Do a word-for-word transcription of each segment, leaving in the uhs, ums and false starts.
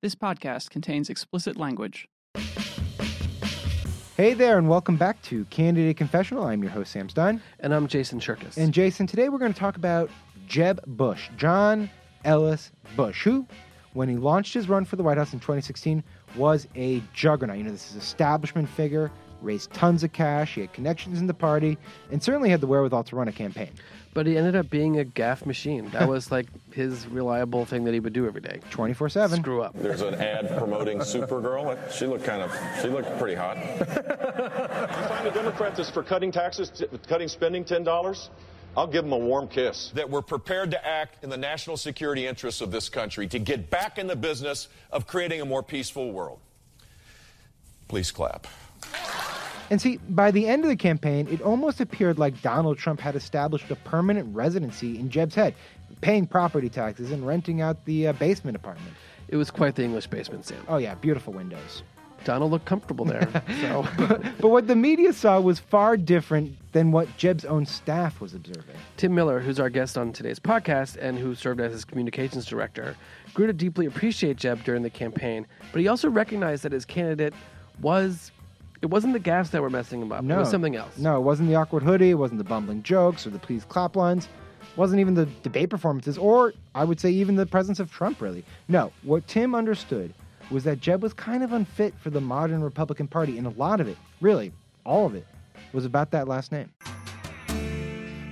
This podcast contains explicit language. Hey there, and welcome back to Candidate Confessional. I'm your host, Sam Stein. And I'm Jason Cherkis. And Jason, today we're going to talk about Jeb Bush, John Ellis Bush, who, when he launched his run for the White House in twenty sixteen, was a juggernaut. You know, this is an establishment figure, raised tons of cash, he had connections in the party, and certainly had the wherewithal to run a campaign. But he ended up being a gaff machine. That was like his reliable thing that he would do every day. twenty-four seven. Screw up. There's an ad promoting Supergirl. She looked kind of, she looked pretty hot. You find a Democrat that's for cutting taxes, t- cutting spending ten dollars? I'll give them a warm kiss. That we're prepared to act in the national security interests of this country to get back in the business of creating a more peaceful world. Please clap. And see, by the end of the campaign, it almost appeared like Donald Trump had established a permanent residency in Jeb's head, paying property taxes and renting out the uh, basement apartment. It was quite the English basement, Sam. Oh, yeah, beautiful windows. Donald looked comfortable there. So. but, but what the media saw was far different than what Jeb's own staff was observing. Tim Miller, who's our guest on today's podcast and who served as his communications director, grew to deeply appreciate Jeb during the campaign, but he also recognized that his candidate was... It wasn't the gaffes that were messing him up. No. It was something else. No, it wasn't the awkward hoodie. It wasn't the bumbling jokes or the please clap lines. It wasn't even the debate performances or, I would say, even the presence of Trump, really. No, what Tim understood was that Jeb was kind of unfit for the modern Republican Party, and a lot of it, really, all of it, was about that last name.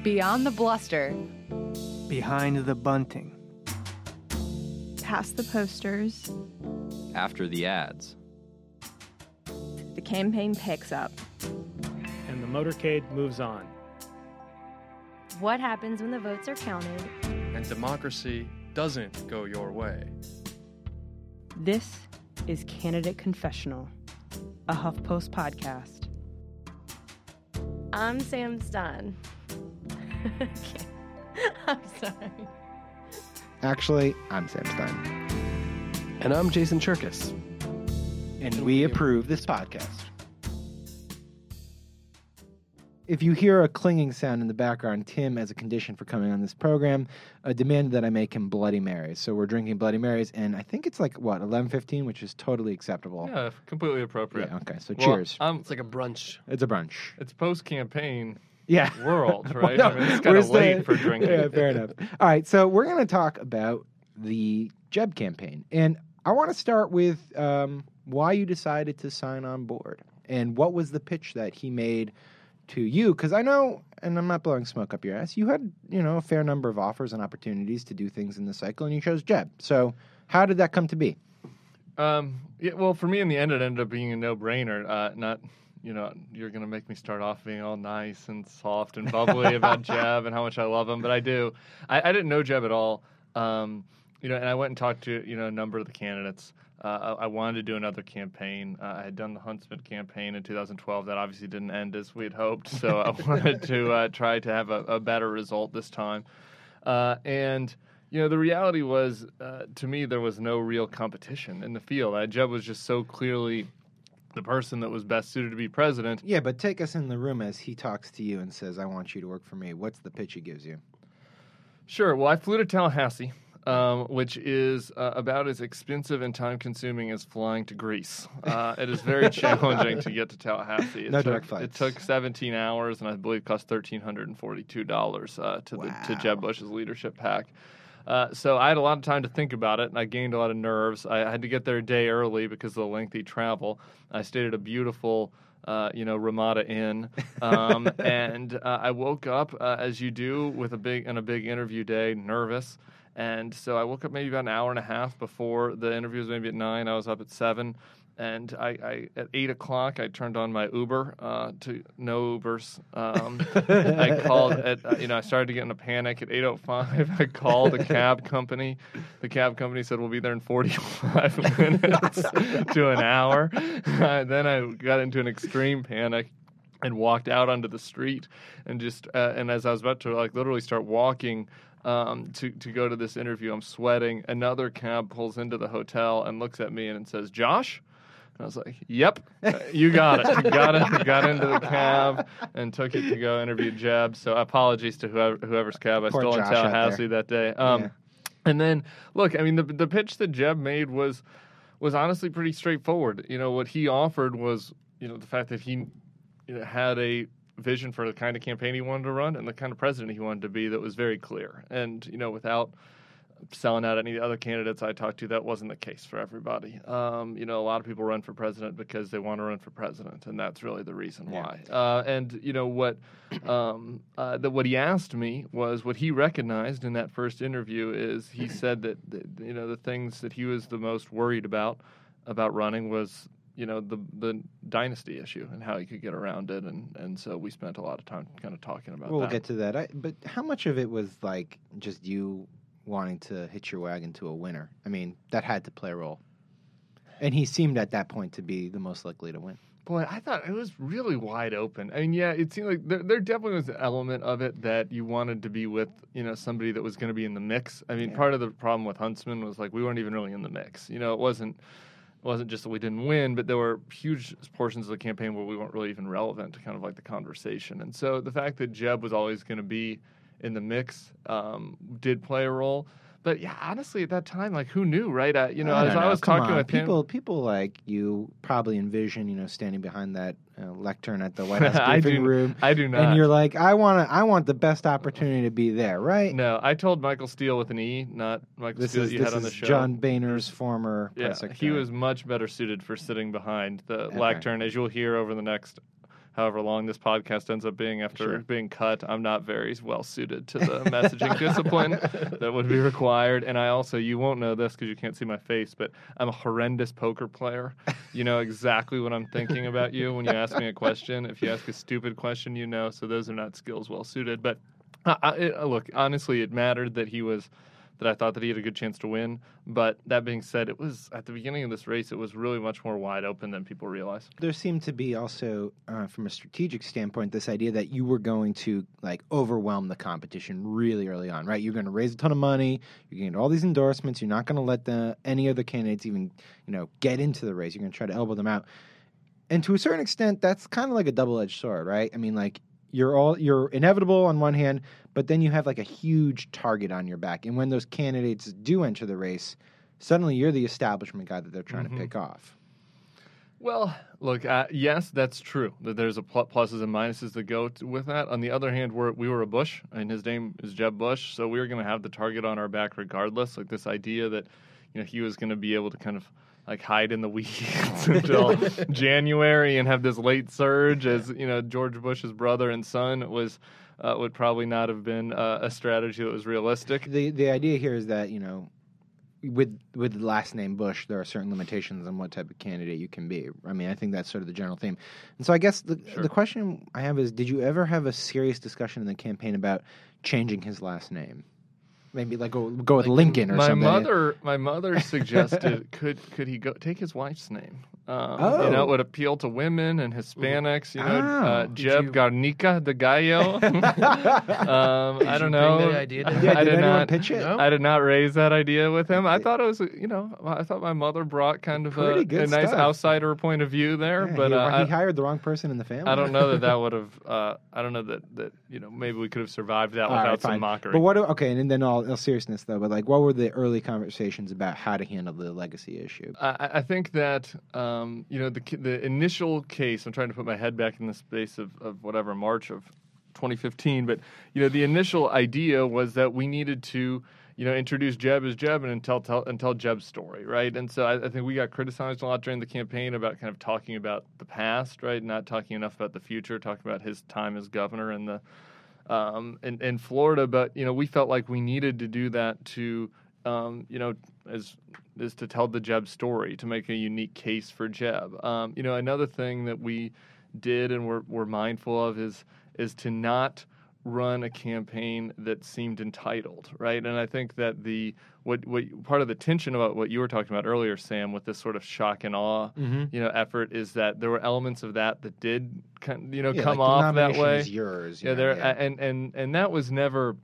Beyond the bluster. Behind the bunting. Past the posters. After the ads. The campaign picks up. And the motorcade moves on. What happens when the votes are counted? And democracy doesn't go your way. This is Candidate Confessional, a HuffPost podcast. I'm Sam Stein. Okay. I'm sorry. Actually, I'm Sam Stein. And I'm Jason Cherkis. And we approve this podcast. If you hear a clinging sound in the background, Tim, as a condition for coming on this program, uh, demanded that I make him Bloody Marys. So we're drinking Bloody Marys, and I think it's like, what, eleven fifteen, which is totally acceptable. Yeah, completely appropriate. Yeah, okay, so well, cheers. Um, it's like a brunch. It's a brunch. It's post-campaign. Yeah. World, right? Well, no, I mean, it's kind of late the... for drinking. Yeah, fair enough. All right, so we're going to talk about the Jeb campaign, and I want to start with... Um, why you decided to sign on board, and what was the pitch that he made to you? Because I know, and I'm not blowing smoke up your ass, you had, you know, a fair number of offers and opportunities to do things in the cycle, and you chose Jeb. So how did that come to be? Um, yeah, well, for me, in the end, it ended up being a no-brainer. Uh, not, you know, you're going to make me start off being all nice and soft and bubbly about Jeb and how much I love him, but I do. I, I didn't know Jeb at all, um, you know, and I went and talked to, you know, a number of the candidates. Uh, I wanted to do another campaign. Uh, I had done the Huntsman campaign in two thousand twelve. That obviously didn't end as we had hoped, so I wanted to uh, try to have a, a better result this time. Uh, and, you know, the reality was, uh, to me, there was no real competition in the field. Uh, Jeb was just so clearly the person that was best suited to be president. Yeah, but take us in the room as he talks to you and says, I want you to work for me. What's the pitch he gives you? Sure. Well, I flew to Tallahassee. Um, which is uh, about as expensive and time-consuming as flying to Greece. Uh, it is very challenging to get to Tallahassee. It no took, direct flights. It took seventeen hours, and I believe cost one thousand three hundred forty-two dollars uh, to, wow. the, to Jeb Bush's leadership PAC. Uh, so I had a lot of time to think about it, and I gained a lot of nerves. I had to get there a day early because of the lengthy travel. I stayed at a beautiful, uh, you know, Ramada Inn, um, and uh, I woke up uh, as you do with a big and a big interview day, nervous. And so I woke up maybe about an hour and a half before the interview was maybe at nine. I was up at seven. And I, I at eight o'clock, I turned on my Uber uh, to no Ubers. Um, I called, at, uh, you know, I started to get in a panic. At eight oh five, I called a cab company. The cab company said, we'll be there in forty-five minutes to an hour. Uh, then I got into an extreme panic and walked out onto the street. And just, uh, and as I was about to, like, literally start walking, Um, to, to go to this interview, I'm sweating. Another cab pulls into the hotel and looks at me and says, Josh? And I was like, yep, uh, you got it. You got it. Got into the cab and took it to go interview Jeb. So apologies to whoever, whoever's cab. I Poor stole Josh in Tallahassee that day. Um, yeah. And then, look, I mean, the the pitch that Jeb made was was honestly pretty straightforward. You know, what he offered was, you know, the fact that he you know, had a vision for the kind of campaign he wanted to run and the kind of president he wanted to be that was very clear. And, you know, without selling out any of the other candidates I talked to, that wasn't the case for everybody. Um, you know, a lot of people run for president because they want to run for president, and that's really the reason why. Yeah. Uh, and, you know, what um, uh, the, what he asked me was what he recognized in that first interview is he said that, that, you know, the things that he was the most worried about about running was you know, the the dynasty issue and how he could get around it. And, and so we spent a lot of time kind of talking about we'll that. We'll get to that. I, but how much of it was, like, just you wanting to hitch your wagon to a winner? I mean, that had to play a role. And he seemed at that point to be the most likely to win. Boy, I thought it was really wide open. I mean, yeah, it seemed like there, there definitely was an element of it that you wanted to be with, you know, somebody that was going to be in the mix. I mean, yeah. Part of the problem with Huntsman was, like, we weren't even really in the mix. You know, it wasn't... It wasn't just that we didn't win, but there were huge portions of the campaign where we weren't really even relevant to kind of like the conversation. And so the fact that Jeb was always going to be in the mix um, did play a role. But, yeah, honestly, at that time, like, who knew, right? I, you know, I as know. I was Come talking on. with people, him... People like you probably envision, you know, standing behind that uh, lectern at the White House briefing I do, room. I do not. And you're like, I want to. I want the best opportunity to be there, right? No, I told Michael Steele with an E, not Michael this Steele is, you had on the show. This is John Boehner's former yeah, press secretary. He was much better suited for sitting behind the okay. lectern, as you'll hear over the next... however long this podcast ends up being after sure. being cut. I'm not very well suited to the messaging discipline that would be required. And I also, you won't know this because you can't see my face, but I'm a horrendous poker player. You know exactly what I'm thinking about you when you ask me a question. If you ask a stupid question, you know. So those are not skills well suited. But I, I, look, honestly, it mattered that he was... that I thought that he had a good chance to win. But that being said, it was at the beginning of this race, it was really much more wide open than people realize. There seemed to be also, uh, from a strategic standpoint, this idea that you were going to, like, overwhelm the competition really early on, right? You're going to raise a ton of money. You're going to get all these endorsements. You're not going to let the, any other candidates even, you know, get into the race. You're going to try to elbow them out. And to a certain extent, that's kind of like a double-edged sword, right? I mean, like, You're all you're inevitable on one hand, but then you have like a huge target on your back. And when those candidates do enter the race, suddenly you're the establishment guy that they're trying mm-hmm. to pick off. Well, look, uh, yes, that's true. That there's a pl- pluses and minuses that go to, with that. On the other hand, we're, we were a Bush, and his name is Jeb Bush, so we were going to have the target on our back regardless. Like this idea that you know he was going to be able to kind of like hide in the weeds until January and have this late surge as, you know, George Bush's brother and son was uh, would probably not have been uh, a strategy that was realistic. The the idea here is that, you know, with with the last name Bush, there are certain limitations on what type of candidate you can be. I mean, I think that's sort of the general theme. And so I guess the sure. the question I have is, did you ever have a serious discussion in the campaign about changing his last name? Maybe like go, go with like, Lincoln or my something. My mother, my mother suggested could could he go take his wife's name? Um, oh. You know, it would appeal to women and Hispanics. You know, oh, uh, Jeb you... Garnica de Gallo. um, I don't know. That idea to yeah, I did, did not pitch it. No? I did not raise that idea with him. I thought it was, you know, I thought my mother brought kind of a, a nice outsider point of view there. Yeah, but he, uh, he hired the wrong person in the family. I don't know that that would have. Uh, I don't know that that you know maybe we could have survived that all without right, some mockery. But what? Do, okay, and then all. In all seriousness, though, but like, what were the early conversations about how to handle the legacy issue? I, I think that um, you know the the initial case. I'm trying to put my head back in the space of, of whatever March of twenty fifteen, but you know the initial idea was that we needed to. you know, introduce Jeb as Jeb and, and, tell, tell, and tell Jeb's story, right? And so I, I think we got criticized a lot during the campaign about kind of talking about the past, right, not talking enough about the future, talking about his time as governor in, the, um, in, in Florida. But, you know, we felt like we needed to do that to, um, you know, as is to tell the Jeb story, to make a unique case for Jeb. Um, you know, another thing that we did and we're, we're mindful of is is to not run a campaign that seemed entitled, right? And I think that the what what part of the tension about what you were talking about earlier, Sam, with this sort of shock and awe, mm-hmm. you know, effort, is that there were elements of that that did, you know, yeah, come like off that way. Is yours, you yeah, know, there, yeah. and and and that was never,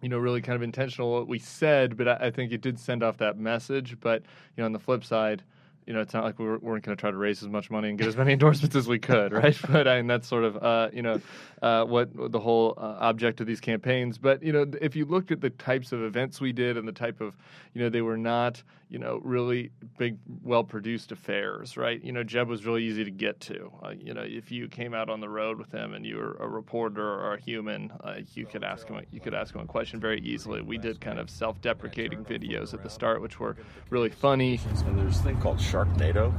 you know, really kind of intentional what we said, but I, I think it did send off that message. But you know, on the flip side, you know, it's not like we were, weren't going to try to raise as much money and get as many endorsements as we could, right? But I mean, that's sort of, uh, you know, uh, what the whole uh, object of these campaigns. But, you know, if you looked at the types of events we did and the type of, you know, they were not, you know, really big, well-produced affairs, right? You know, Jeb was really easy to get to. Uh, you know, if you came out on the road with him and you were a reporter or a human, uh, you could ask him, you could ask him a question very easily. We did kind of self-deprecating videos at the start, which were really funny. And there's this thing called Sharknado,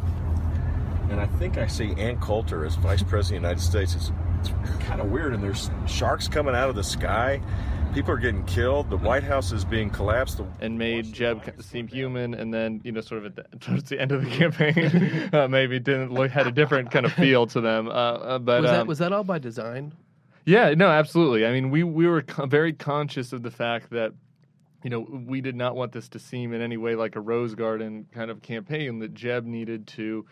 and I think I see Ann Coulter as Vice President of the United States. It's, it's kind of weird, and there's sharks coming out of the sky. People are getting killed. The White House is being collapsed. The- and made Jeb seem human, and then, you know, sort of at the, towards the end of the campaign, uh, maybe didn't look, had a different kind of feel to them. Uh, uh, but was that, um, was that all by design? Yeah, no, absolutely. I mean, we, we were co- very conscious of the fact that, you know, we did not want this to seem in any way like a Rose Garden kind of campaign, that Jeb needed to,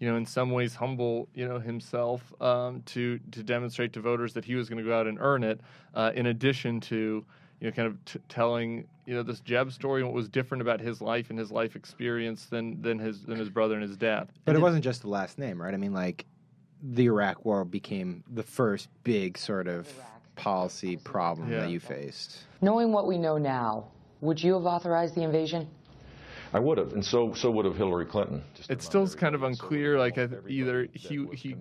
you know, in some ways humble, you know, himself um, to to demonstrate to voters that he was going to go out and earn it, uh, in addition to, you know, kind of t- telling, you know, this Jeb story and what was different about his life and his life experience than than his than his brother and his dad. But and it wasn't just the last name, right? I mean, like, the Iraq War became the first big sort of Iraq. policy problem yeah. that you faced. Knowing what we know now, would you have authorized the invasion? I would have, and so so would have Hillary Clinton. Just it still is kind of unclear, like I, either he he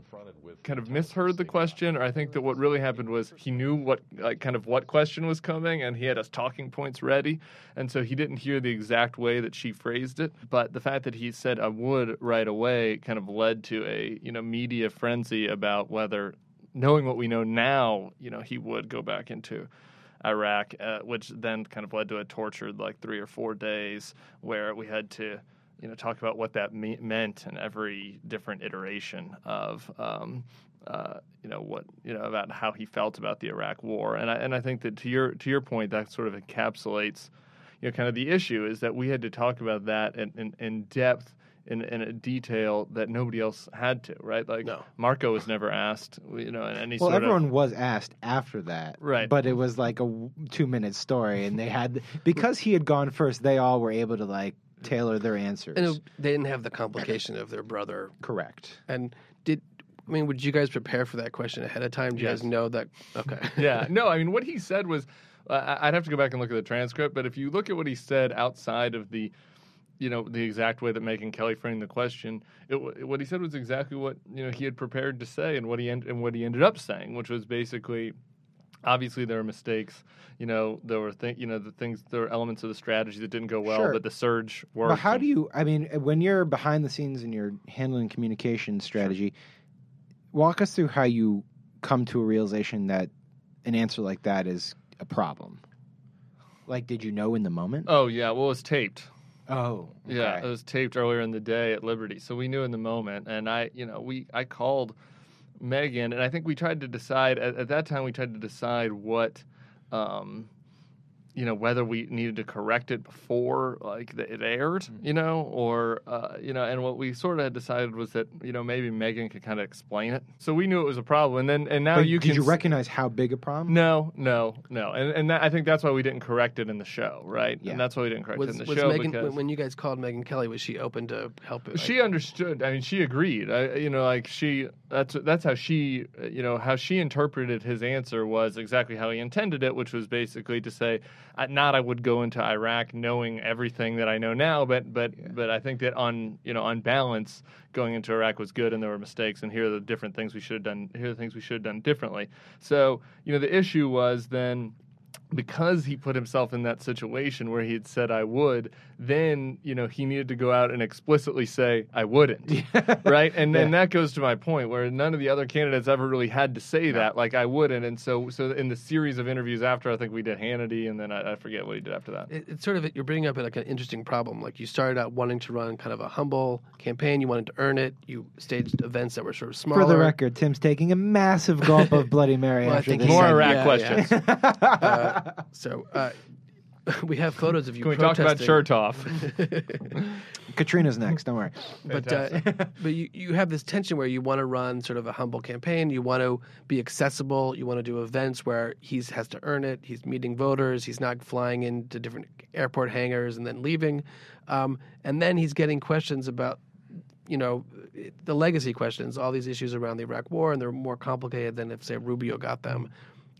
kind of misheard the question, or I think that what really happened was he knew what like kind of what question was coming, and he had his talking points ready, and so he didn't hear the exact way that she phrased it. But the fact that he said "I would" right away kind of led to a you know media frenzy about whether, knowing what we know now, you know he would go back into Iraq, uh, which then kind of led to a tortured like three or four days where we had to, you know, talk about what that me- meant in every different iteration of, um, uh, you know, what you know about how he felt about the Iraq War, and I and I think that to your to your point, that sort of encapsulates, you know, kind of the issue is that we had to talk about that in in, in depth. In, in a detail that nobody else had to, right? Like no. Marco was never asked, you know, in any well, sort of... Well, everyone was asked after that. Right. But it was like a two-minute story, and they had... Because he had gone first, they all were able to, like, tailor their answers. And it, they didn't have the complication of their brother. Correct. And did... I mean, would you guys prepare for that question ahead of time? Do you yes. guys know that... Okay. Yeah. No, I mean, what he said was... Uh, I'd have to go back and look at the transcript, but if you look at what he said outside of the... you know, the exact way that Megyn Kelly framed the question, it, what he said was exactly what, you know, he had prepared to say and what he en- and what he ended up saying, which was basically, obviously there were mistakes, you know, there were, th- you know, the things, there were elements of the strategy that didn't go well, sure. but the surge worked. But how and, do you, I mean, when you're behind the scenes and you're handling communication strategy, sure. walk us through how you come to a realization that an answer like that is a problem. Like, did you know in the moment? Oh, yeah, well, it was taped. Oh, okay. Yeah, it was taped earlier in the day at Liberty, so we knew in the moment. And I, you know, we I called Megyn, and I think we tried to decide at, at that time. We tried to decide what, um, you know, whether we needed to correct it before like the, it aired, mm-hmm. you know, or uh, you know. And what we sort of had decided was that you know maybe Megyn could kind of explain it. So we knew it was a problem. And then and now but you did can you recognize s- how big a problem? No, no, no. And and that, I think that's why we didn't correct it in the show, right? Yeah. And that's why we didn't correct was, it in the was show. Megyn, because when you guys called Megyn Kelly, was she open to helping? She like, understood. I mean, she agreed. I, you know, like she that's that's how she you know how she interpreted his answer was exactly how he intended it, which was basically to say. I, not I would go into Iraq knowing everything that I know now, but but yeah. but I think that on you know on balance, going into Iraq was good, and there were mistakes, and here are the different things we should have done. Here are the things we should have done differently. So you know the issue was then because he put himself in that situation where he had said, I would, then, you know, he needed to go out and explicitly say, I wouldn't, right? And then yeah. that goes to my point where none of the other candidates ever really had to say yeah. that, like, I wouldn't. And so so in the series of interviews after, I think we did Hannity, and then I, I forget what he did after that. It, it's sort of, you're bringing up like an interesting problem. Like, you started out wanting to run kind of a humble campaign. You wanted to earn it. You staged events that were sort of smaller. For the record, Tim's taking a massive gulp of Bloody Mary well, after this. More Iraq yeah, questions. Yeah. uh, So uh, we have photos of you. Can we protesting. talk about Chertoff? Katrina's next. Don't worry. But uh, but you, you have this tension where you want to run sort of a humble campaign. You want to be accessible. You want to do events where he has to earn it. He's meeting voters. He's not flying into different airport hangars and then leaving. Um, and then he's getting questions about, you know, the legacy questions. All these issues around the Iraq War, and they're more complicated than if, say, Rubio got them.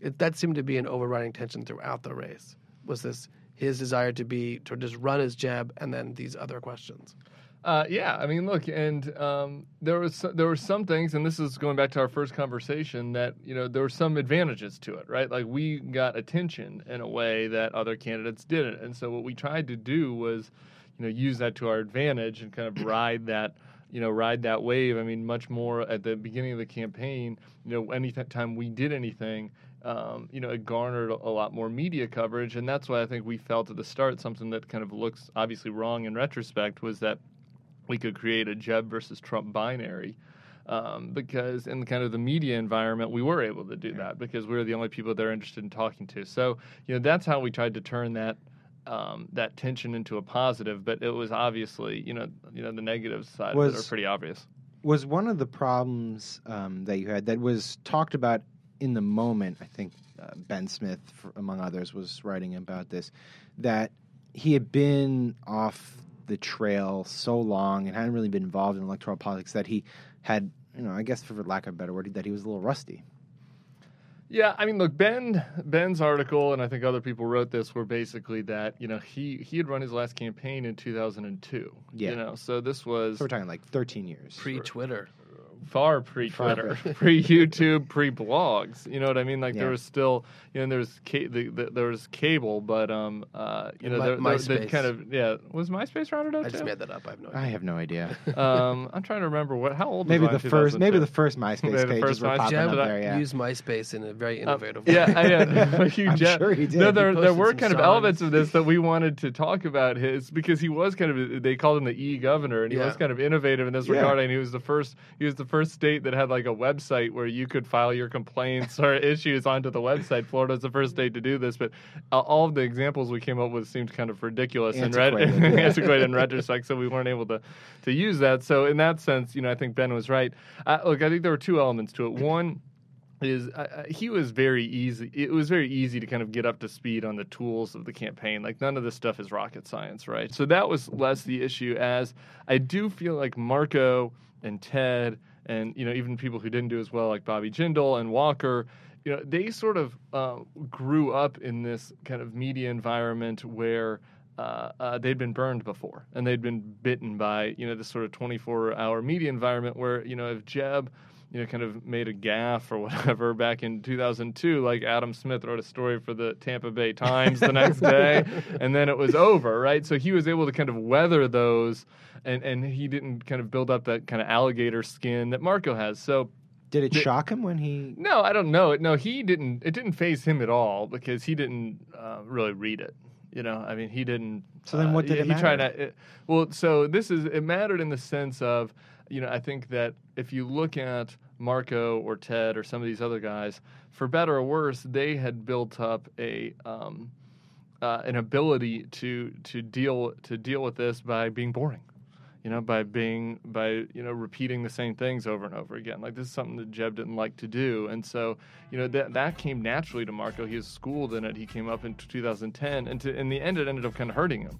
It, that seemed to be an overriding tension throughout the race, was this his desire to be to just run his jab and then these other questions. Uh, yeah, I mean, look, and um, there was there were some things, and this is going back to our first conversation, that, you know, there were some advantages to it, right? Like, we got attention in a way that other candidates didn't, and so what we tried to do was, you know, use that to our advantage and kind of ride that. You know, ride that wave. I mean, much more at the beginning of the campaign, you know, any th- time we did anything, um, you know, it garnered a, a lot more media coverage. And that's why I think we felt at the start something that kind of looks obviously wrong in retrospect was that we could create a Jeb versus Trump binary. Um, because in kind of the media environment, we were able to do that because we were the only people they're interested in talking to. So, you know, that's how we tried to turn that Um, that tension into a positive, but it was obviously, you know, you know, the negative side was, of it are pretty obvious. Was one of the problems um, that you had that was talked about in the moment, I think uh, Ben Smith, for, among others, was writing about this, that he had been off the trail so long and hadn't really been involved in electoral politics that he had, you know, I guess for lack of a better word, that he was a little rusty. Yeah, I mean, look, Ben, Ben's article, and I think other people wrote this, were basically that, you know, he, he had run his last campaign in two thousand two. Yeah. You know, so this was... So we're talking like thirteen years. Pre-Twitter. Far pre-Twitter. Pre-YouTube, pre-blogs. You know what I mean? Like, yeah. there was still, you know, there was, ca- the, the, there was cable, but, um, uh, you know, My, there, MySpace. They kind of, yeah. Was MySpace rounded up, I just too? made that up. I have no idea. I have no idea. um, I'm trying to remember what, how old maybe was the first, Maybe the first MySpace maybe pages the first were MySpace. popping Jeb up there, yeah. used MySpace in a very innovative uh, way. Yeah, yeah. I'm Jeb, sure he did. No, there, there were kind songs. of elements of this that we wanted to talk about his, because he was kind of, they called him the e-governor, and he yeah. was kind of innovative in this yeah. regard, and he was the first, he was the first state that had like a website where you could file your complaints or issues onto the website. Florida's the first state to do this, but uh, all of the examples we came up with seemed kind of ridiculous and antiquated in, ret- antiquated in retrospect, so we weren't able to, to use that. So in that sense, you know, I think Ben was right. Uh, look, I think there were two elements to it. One is uh, he was very easy. It was very easy to kind of get up to speed on the tools of the campaign. Like, none of this stuff is rocket science, right? So that was less the issue, as I do feel like Marco and Ted and, you know, even people who didn't do as well, like Bobby Jindal and Walker, you know, they sort of uh, grew up in this kind of media environment where uh, uh, they'd been burned before, and they'd been bitten by, you know, this sort of twenty-four hour media environment where, you know, if Jeb, you know, kind of made a gaffe or whatever back in two thousand two, like Adam Smith wrote a story for the Tampa Bay Times the next day, and then it was over, right? So he was able to kind of weather those, and, and he didn't kind of build up that kind of alligator skin that Marco has. So did it, it shock him when he... No, I don't know. No, he didn't. It didn't faze him at all because he didn't uh, really read it. You know, I mean, he didn't... So then what did uh, it he matter? Tried to, it, well, so this is... It mattered in the sense of, you know, I think that if you look at Marco or Ted or some of these other guys, for better or worse, they had built up a... Um, uh, an ability to to deal to deal with this by being boring. You know, by being, by, you know, repeating the same things over and over again. Like, this is something that Jeb didn't like to do. And so, you know, that that came naturally to Marco. He was schooled in it. He came up in two thousand ten. And to, in the end, it ended up kind of hurting him.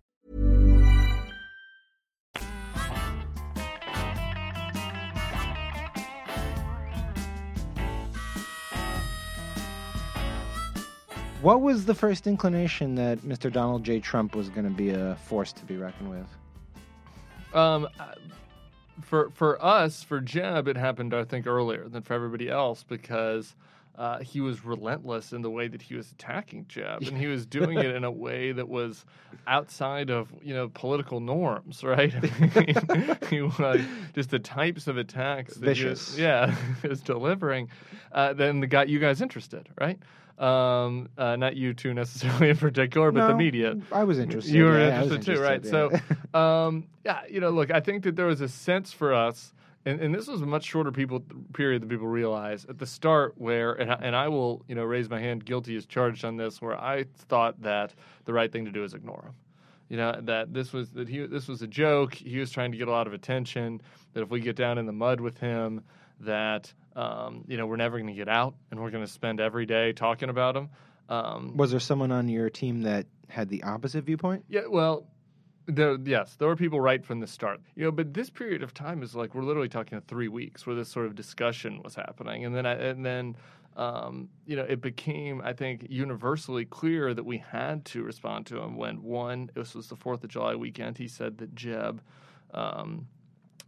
What was the first inclination that Mister Donald J. Trump was going to be a force to be reckoned with? Um, for for us, for Jeb, it happened, I think, earlier than for everybody else because uh, he was relentless in the way that he was attacking Jeb, and he was doing it in a way that was outside of you know political norms, right? I mean, he, uh, just the types of attacks that vicious, he, yeah, is delivering. Uh, then the guy, you guys interested, right? Um, uh, not you two necessarily in particular, but no, the media. I was interested. You were yeah, interested, interested too, right? Yeah. So, um, yeah, you know, look, I think that there was a sense for us, and, and this was a much shorter people period than people realize at the start, where, and I, and I will, you know, raise my hand, guilty as charged on this, where I thought that the right thing to do is ignore him. You know, that this was that he this was a joke. He was trying to get a lot of attention. That if we get down in the mud with him, that. Um, you know, we're never going to get out, and we're going to spend every day talking about them. Um, was there someone on your team that had the opposite viewpoint? Yeah, well, there, yes, there were people right from the start. You know, but this period of time is like we're literally talking three weeks where this sort of discussion was happening, and then I, and then um, you know it became, I think, universally clear that we had to respond to him when one, this was the Fourth of July weekend. He said that Jeb um,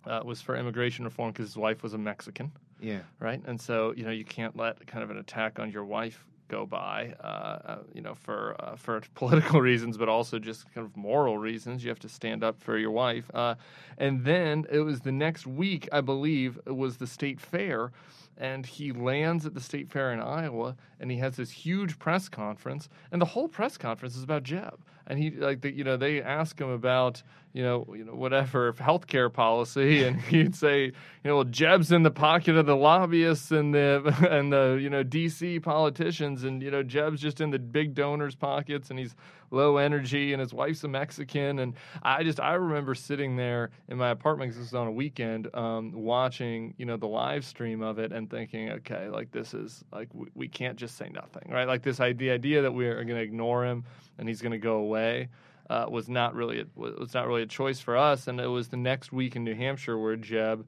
uh, was for immigration reform because his wife was a Mexican. Yeah. Right. And so, you know, you can't let kind of an attack on your wife go by, uh, uh, you know, for uh, for political reasons, but also just kind of moral reasons. You have to stand up for your wife. Uh, and then it was the next week, I believe, it was the state fair. And he lands at the state fair in Iowa, and he has this huge press conference, and the whole press conference is about Jeb. And he, like, the, you know, they ask him about, you know, you know, whatever healthcare policy, and he'd say, you know, well, Jeb's in the pocket of the lobbyists and the and the you know D C politicians, and you know, Jeb's just in the big donors' pockets, and he's low energy, and his wife's a Mexican, and I just I remember sitting there in my apartment because this was on a weekend, um, watching you know the live stream of it, and thinking, okay, like this is like we, we can't just say nothing, right? Like this idea, the idea that we are going to ignore him and he's going to go away uh, was not really a, was not really a choice for us. And it was the next week in New Hampshire where Jeb,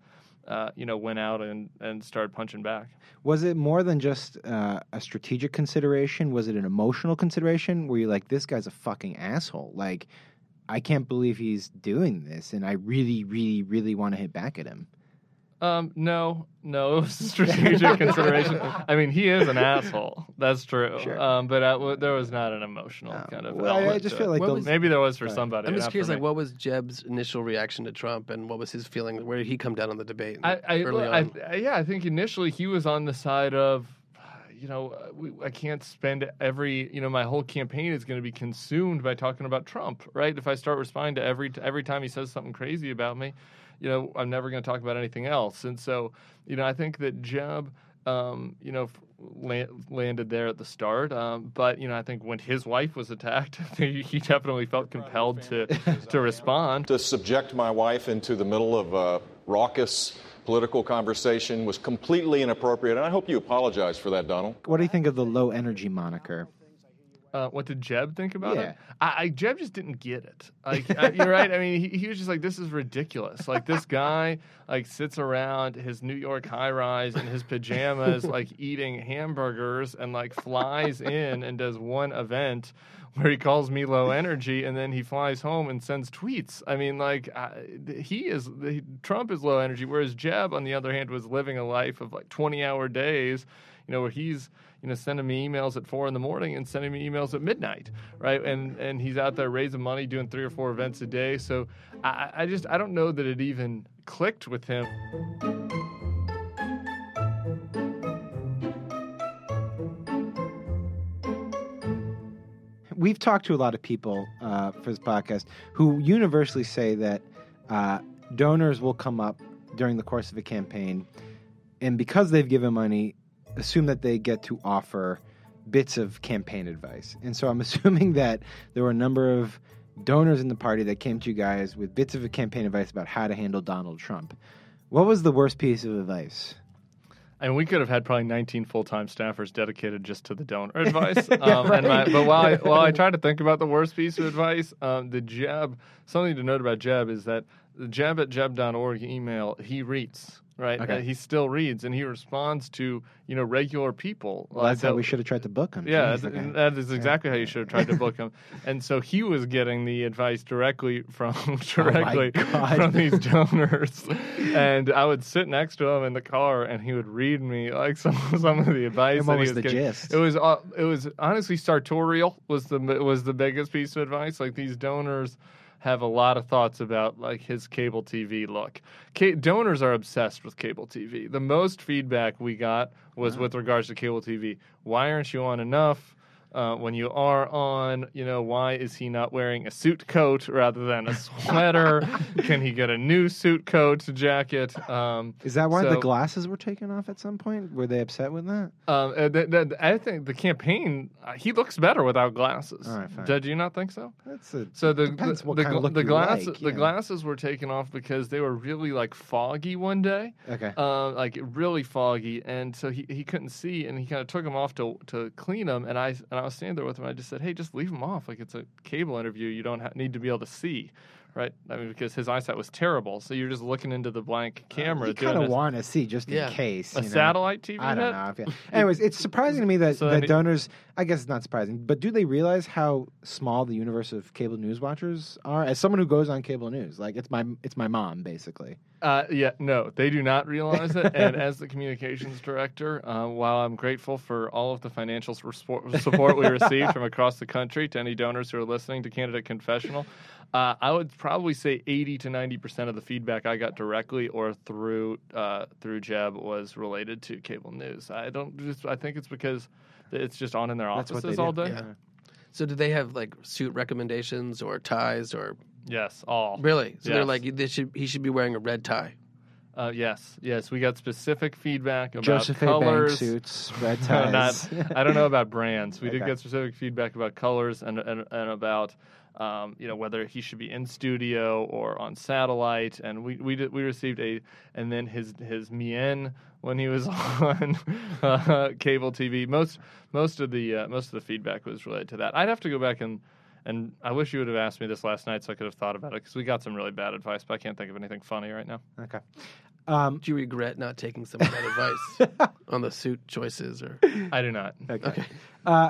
uh, you know, went out and, and started punching back. Was it more than just uh, a strategic consideration? Was it an emotional consideration? Were you like, this guy's a fucking asshole? Like, I can't believe he's doing this, and I really, really, really want to hit back at him. Um, no, no, it was a strategic consideration. I mean, he is an asshole. That's true. Sure. Um, but I, w- there was not an emotional no. kind of. Well, I just feel like was, maybe there was for right. somebody. I'm just curious, like, what was Jeb's initial reaction to Trump, and what was his feeling? Where did he come down on the debate? I, I, early I, on? I, yeah, I think initially he was on the side of, you know, we, I can't spend every, you know, my whole campaign is going to be consumed by talking about Trump, right? If I start responding to every every time he says something crazy about me, you know, I'm never going to talk about anything else. And so, you know, I think that Jeb, um, you know, land, landed there at the start. Um, but, you know, I think when his wife was attacked, he definitely felt compelled to, to respond. To subject my wife into the middle of a raucous political conversation was completely inappropriate. And I hope you apologize for that, Donald. What do you think of the low energy moniker? Uh, what did Jeb think about yeah. it? I, I Jeb just didn't get it. Like, I, you're right. I mean, he, he was just like, this is ridiculous. Like, this guy like sits around his New York high rise in his pajamas, like eating hamburgers, and like flies in and does one event where he calls me low energy, and then he flies home and sends tweets. I mean, like I, he is he, Trump is low energy, whereas Jeb, on the other hand, was living a life of like twenty-hour days, you know, where he's. You know, sending me emails at four in the morning and sending me emails at midnight, right? And and he's out there raising money, doing three or four events a day. So I, I just, I don't know that it even clicked with him. we've talked to a lot of people uh, for this podcast who universally say that uh, donors will come up during the course of a campaign, and because they've given money, assume that they get to offer bits of campaign advice. And so I'm assuming that there were a number of donors in the party that came to you guys with bits of campaign advice about how to handle Donald Trump. What was the worst piece of advice? And we could have had probably nineteen full-time staffers dedicated just to the donor advice. Um, yeah, right. and my, but while I, while I try to think about the worst piece of advice, um, the Jeb, something to note about Jeb is that the Jeb at Jeb dot org email, he reads, right? Okay. Uh, he still reads, and he responds to, you know, regular people. Well, that's uh, that, how we should have tried to book him. Yeah, that, okay. that is exactly yeah. how you should have tried to book him. And so he was getting the advice directly from directly oh from these donors. And I would sit next to him in the car, and he would read me like some some of the advice. And what was, he was the getting. gist? It was uh, it was honestly sartorial was the was the biggest piece of advice. Like, these donors have a lot of thoughts about, like, his cable T V look. C- donors are obsessed with cable T V. The most feedback we got was wow. with regards to cable T V. Why aren't you on enough? Uh, when you are on, you know, why is he not wearing a suit coat rather than a sweater? Can he get a new suit coat, jacket? Um, is that why so, the glasses were taken off at some point? Were they upset with that? Um, uh, th- th- I think the campaign, uh, he looks better without glasses. All right, fine. Did you not think so? That's a, so the, depends the, what the, kind the, of look the you glasses, like. Yeah. The glasses were taken off because they were really, like, foggy one day. Okay. Uh, like, really foggy. And so he, he couldn't see, and he kind of took them off to, to clean them, and I... And I I was standing there with him. I just said, "Hey, just leave him off. Like, it's a cable interview. You don't ha- need to be able to see, right? I mean, because his eyesight was terrible. So you're just looking into the blank camera. Uh, you kind of want to see just yeah. in case. A you know? satellite T V. I don't net? know. If, yeah. Anyways, it's surprising to me that, so that he, donors. I guess it's not surprising, but do they realize how small the universe of cable news watchers are? As someone who goes on cable news, like, it's my it's my mom basically. Uh, yeah, no, they do not realize it. And as the communications director, uh, while I'm grateful for all of the financial support we received from across the country to any donors who are listening to Candidate Confessional, uh, I would probably say eighty to ninety percent of the feedback I got directly or through uh, through Jeb was related to cable news. I don't. Just, I think it's because it's just on in their offices all day. Yeah. So do they have, like, suit recommendations or ties or? Yes, all. Really? So yes. They're like, this should, he should be wearing a red tie. Uh, yes, yes. We got specific feedback about Joseph colors. Joseph A. Bank suits, red ties. Not, I don't know about brands. We okay. did get specific feedback about colors and and, and about um, you know, whether he should be in studio or on satellite. And we we did, we received a, and then his his mien when he was on uh, cable T V. Most most of the uh, most of the feedback was related to that. I'd have to go back and. And I wish you would have asked me this last night so I could have thought about it, because we got some really bad advice, but I can't think of anything funny right now. Okay. Um, do you regret not taking some of that advice on the suit choices? Or I do not. Okay. okay. Uh,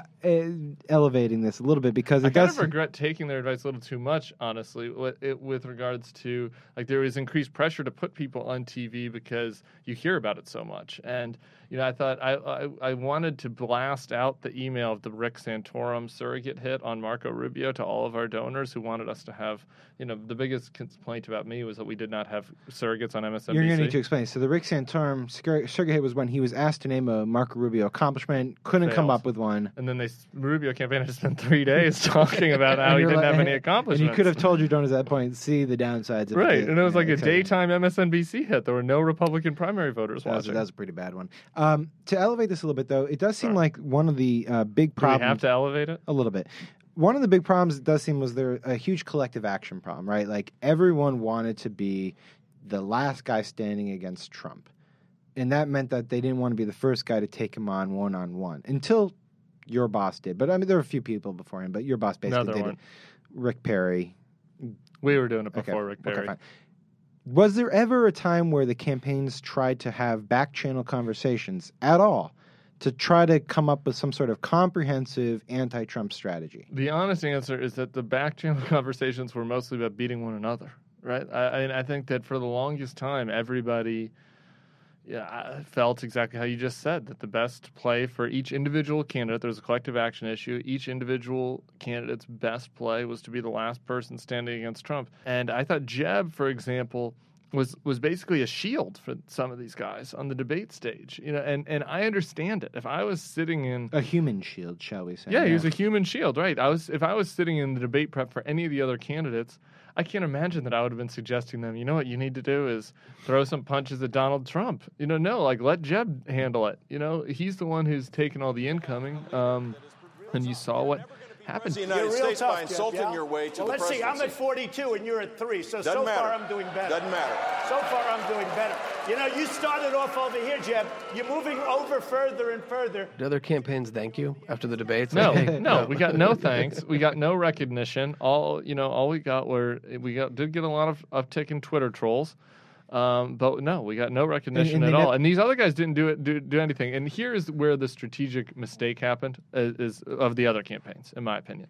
elevating this a little bit, because it I does... I kind of regret taking their advice a little too much, honestly, with regards to, like, there is increased pressure to put people on T V because you hear about it so much. And, you know, I thought I I, I wanted to blast out the email of the Rick Santorum surrogate hit on Marco Rubio to all of our donors who wanted us to have, you know, the biggest complaint about me was that we did not have surrogates on M S N B C. You're going to need to explain. So the Rick Santorum surrogate hit was when he was asked to name a Marco Rubio accomplishment, couldn't Failed. come up with one. And then they Rubio campaign had to spend three days talking about how he didn't like, have any accomplishments. And you could have told your donors at that point, see the downsides of right. it. Right, and it was yeah, like a daytime M S N B C hit. There were no Republican primary voters that watching. Was, that was a pretty bad one. Um, to elevate this a little bit, though, it does seem Sorry. like one of the uh, big problems... Do we have to elevate it? A little bit. One of the big problems it does seem was there a huge collective action problem, right? Like, everyone wanted to be the last guy standing against Trump. And that meant that they didn't want to be the first guy to take him on one-on-one until... Your boss did. But, I mean, there were a few people before him, but your boss basically Another did one. it. Rick Perry. We were doing it before okay. Rick Perry. Okay, was there ever a time where the campaigns tried to have back-channel conversations at all to try to come up with some sort of comprehensive anti-Trump strategy? The honest answer is that the back-channel conversations were mostly about beating one another, right? I, I, mean, I think that for the longest time, everybody... Yeah, I felt exactly how you just said, that the best play for each individual candidate, there's a collective action issue, each individual candidate's best play was to be the last person standing against Trump. And I thought Jeb, for example, was was basically a shield for some of these guys on the debate stage, you know, and, and I understand it. If I was sitting in... A human shield, shall we say. Yeah, yeah, he was a human shield, right. I was If I was sitting in the debate prep for any of the other candidates, I can't imagine that I would have been suggesting them, you know what you need to do is throw some punches at Donald Trump. You know, no, like, let Jeb handle it. You know, he's the one who's taking all the incoming, um, and you saw what... Happened. The United States tough, by insulting yeah. your way to well, the let's presidency. Let's see, I'm at forty-two and you're at three, so Doesn't so matter. far I'm doing better. Doesn't matter. So far I'm doing better. You know, you started off over here, Jeb. You're moving over further and further. Did other campaigns thank you after the debates? No, no, no, we got no thanks. We got no recognition. All, you know, all we got were, we got, did get a lot of uptick in Twitter trolls. Um, but no, we got no recognition and, and at all. Did... And these other guys didn't do it, do, do anything. And here's where the strategic mistake happened is, is of the other campaigns, in my opinion,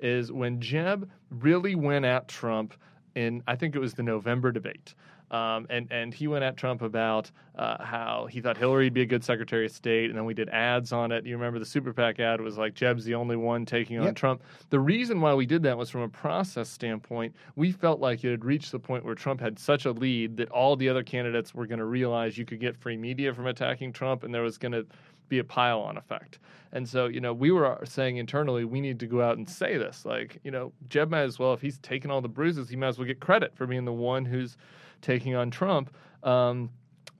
is when Jeb really went at Trump in, I think it was the November debate. Um, and, and he went at Trump about uh, how he thought Hillary would be a good Secretary of State, and then we did ads on it. You remember the Super PAC ad was like, Jeb's the only one taking yep. on Trump. The reason why we did that was from a process standpoint. We felt like it had reached the point where Trump had such a lead that all the other candidates were going to realize you could get free media from attacking Trump, and there was going to be a pile-on effect. And so, you know, we were saying internally, we need to go out and say this. Like, you know, Jeb might as well, if he's taking all the bruises, he might as well get credit for being the one who's taking on Trump. Um,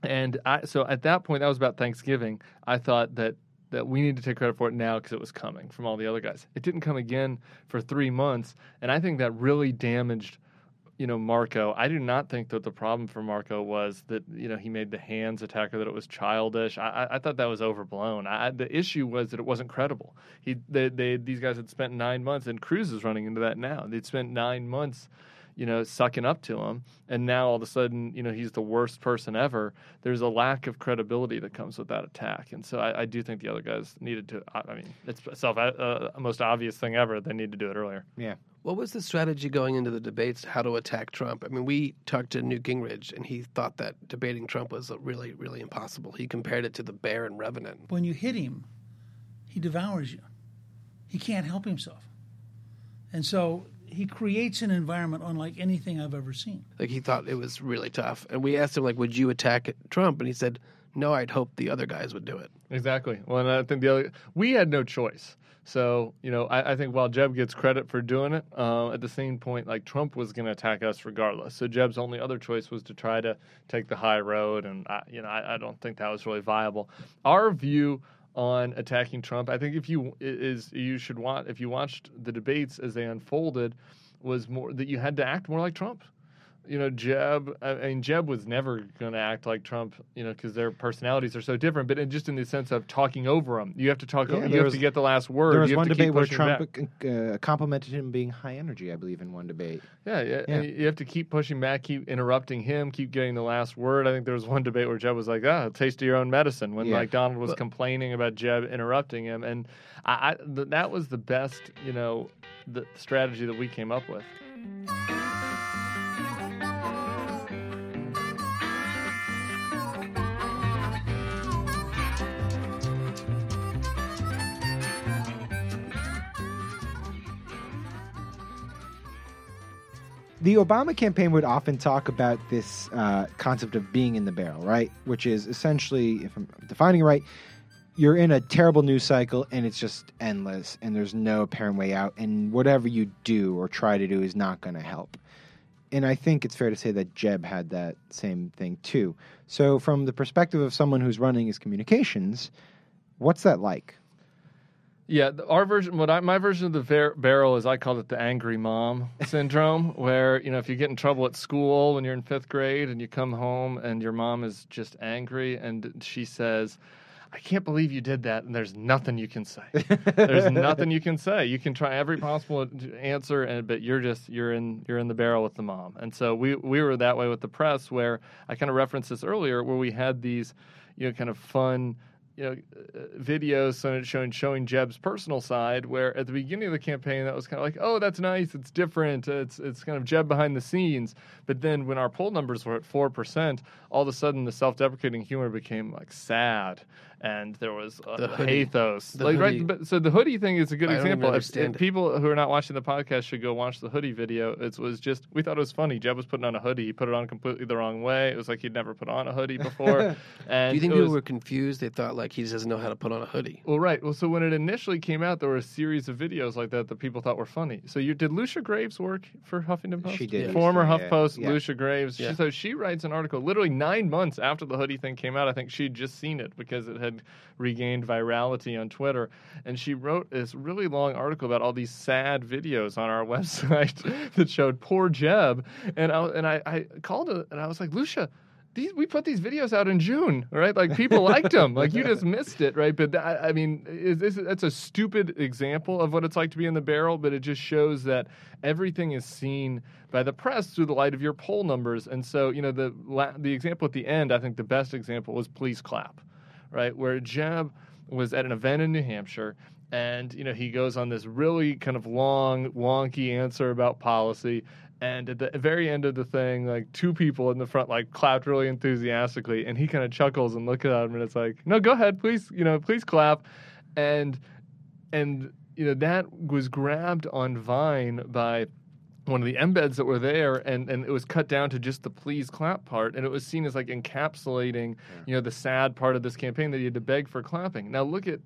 and I, so at that point, that was about Thanksgiving. I thought that that we need to take credit for it now because it was coming from all the other guys. It didn't come again for three months. And I think that really damaged, you know, Marco. I do not think that the problem for Marco was that, you know, he made the hands attack or that it was childish. I, I, I thought that was overblown. I, the issue was that it wasn't credible. He, they, they, these guys had spent nine months, and Cruz is running into that now. They'd spent nine months you know, sucking up to him. And now all of a sudden, you know, he's the worst person ever. There's a lack of credibility that comes with that attack. And so I, I do think the other guys needed to, I mean, it's self, uh, most obvious thing ever. They need to do it earlier. Yeah. What was the strategy going into the debates, how to attack Trump? I mean, we talked to Newt Gingrich, and he thought that debating Trump was really, really impossible. He compared it to the bear and Revenant. When you hit him, he devours you. He can't help himself. And so... he creates an environment unlike anything I've ever seen. Like, he thought it was really tough. And we asked him, like, would you attack Trump? And he said, no, I'd hope the other guys would do it. Exactly. Well, and I think the other – we had no choice. So, you know, I, I think while Jeb gets credit for doing it, uh, at the same point, like, Trump was going to attack us regardless. So Jeb's only other choice was to try to take the high road. And, I, you know, I, I don't think that was really viable. Our view – on attacking Trump, I think if you is you should want if you watched the debates as they unfolded, was more that you had to act more like Trump. You know, Jeb. I mean, Jeb was never going to act like Trump. You know, because their personalities are so different. But in, just in the sense of talking over him, you have to talk. Yeah, over, you have was, to get the last word. There was you have one to debate where Trump uh, complimented him being high energy. I believe in one debate. Yeah, yeah. yeah. You have to keep pushing back, keep interrupting him, keep getting the last word. I think there was one debate where Jeb was like, "Ah, taste of your own medicine." When yeah. like Donald was well, complaining about Jeb interrupting him, and I, I th- that was the best, you know, the strategy that we came up with. The Obama campaign would often talk about this uh, concept of being in the barrel, right? Which is essentially, if I'm defining it right, you're in a terrible news cycle and it's just endless and there's no apparent way out. And whatever you do or try to do is not going to help. And I think it's fair to say that Jeb had that same thing too. So from the perspective of someone who's running his communications, what's that like? Yeah, our version, what I, my version of the ver- barrel is I called it the angry mom syndrome, where, you know, if you get in trouble at school when you're in fifth grade and you come home and your mom is just angry and she says, I can't believe you did that, and there's nothing you can say. There's nothing you can say. You can try every possible answer, and but you're just you're in you're in the barrel with the mom. And so we we were that way with the press, where I kind of referenced this earlier, where we had these, you know, kind of fun, you know, videos showing showing Jeb's personal side, where at the beginning of the campaign that was kind of like, oh, that's nice, it's different, it's it's kind of Jeb behind the scenes. But then when our poll numbers were at four percent, all of a sudden the self-deprecating humor became like sad and there was a pathos. Like, right, but, so the hoodie thing is a good I example. If, if people who are not watching the podcast should go watch the hoodie video. It was just, we thought it was funny. Jeb was putting on a hoodie. He put it on completely the wrong way. It was like he'd never put on a hoodie before. And do you think people was, were confused? They thought, like, he just doesn't know how to put on a hoodie. Well, right. Well, so when it initially came out, there were a series of videos like that that people thought were funny. So you did Lucia Graves work for Huffington Post? She did. Former yeah. HuffPost, yeah. Lucia Graves. Yeah. She, so she writes an article literally nine months after the hoodie thing came out. I think she'd just seen it because it had regained virality on Twitter, and she wrote this really long article about all these sad videos on our website that showed poor Jeb, and I and I, I called her and I was like, Lucia, these, we put these videos out in June, right? Like, people liked them. Like, you just missed it, right? But, that, I mean, is, is, that's a stupid example of what it's like to be in the barrel, but it just shows that everything is seen by the press through the light of your poll numbers. And so, you know, the the example at the end, I think the best example was Please Clap. Right, where Jeb was at an event in New Hampshire, and you know he goes on this really kind of long, wonky answer about policy, and at the very end of the thing, like two people in the front like clapped really enthusiastically, and he kind of chuckles and looks at him, and it's like, no, go ahead, please, you know, please clap, and and you know that was grabbed on Vine by one of the embeds that were there, and, and it was cut down to just the please clap part, and it was seen as like encapsulating, yeah. you know, the sad part of this campaign that he had to beg for clapping. Now look at,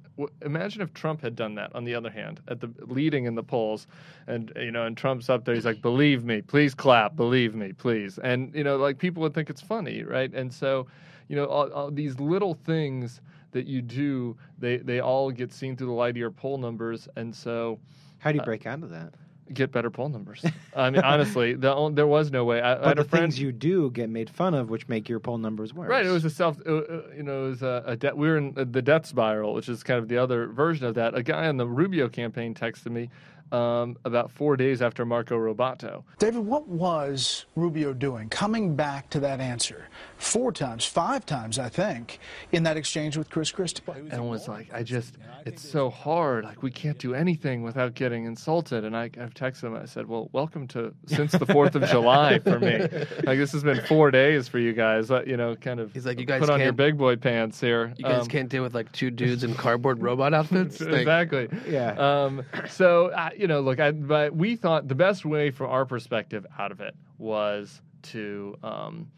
imagine if Trump had done that. On the other hand, at the leading in the polls, and you know, and Trump's up there, he's like, believe me, please clap, believe me, please, and you know, like people would think it's funny, right? And so, you know, all, all these little things that you do, they they all get seen through the light of your poll numbers, and so how do you uh, break out of that? Get better poll numbers. I mean, honestly, the, there was no way. I, but I had a the friend, things you do get made fun of, which make your poll numbers worse. Right. It was a self. It, you know, it was a, a de- we were in the death spiral, which is kind of the other version of that. A guy on the Rubio campaign texted me um, about four days after Marco Rubio. David, what was Rubio doing? Coming back to that answer four times, five times, I think, in that exchange with Chris Christie. And was like, I just, it's so hard. Like, we can't do anything without getting insulted. And I, I've texted him. I said, well, welcome to since the fourth of July for me. Like, this has been four days for you guys. You know, kind of He's like, you guys put on your big boy pants here. You guys um, can't deal with, like, two dudes in cardboard robot outfits? Exactly. Yeah. Um, so, I, you know, look, I, but we thought the best way from our perspective out of it was to... Um,